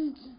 日子